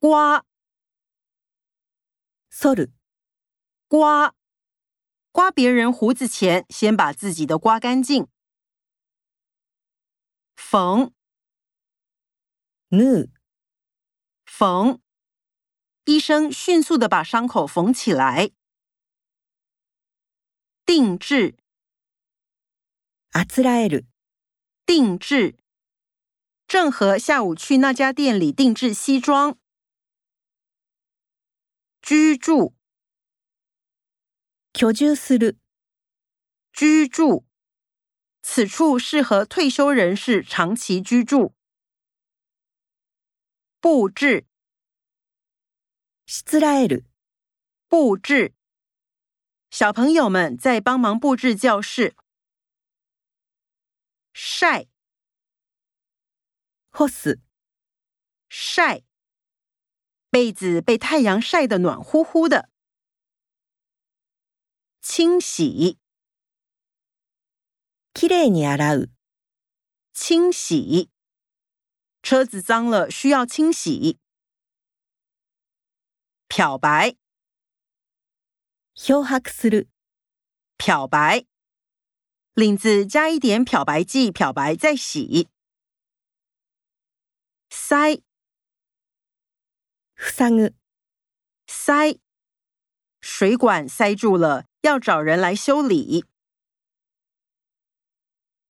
刮、剃る、刮、刮别人胡子前，先把自己的刮干净。缝、縫、缝，医生迅速地把伤口缝起来。定制、あつらえる、定制，郑和下午去那家店里定制西装。居住、居住する、居住，此处适合退休人士长期居住。布置、しつらえる、布置，小朋友们在帮忙布置教室。晒、干す、晒，被子被太阳晒得暖乎乎的。清洗、きれいに洗う、清洗，车子脏了需要清洗。漂白、漂白する、漂白，领子加一点漂白剂，漂白再洗。塞、塞ぐ、塞，水管塞住了，要找人来修理。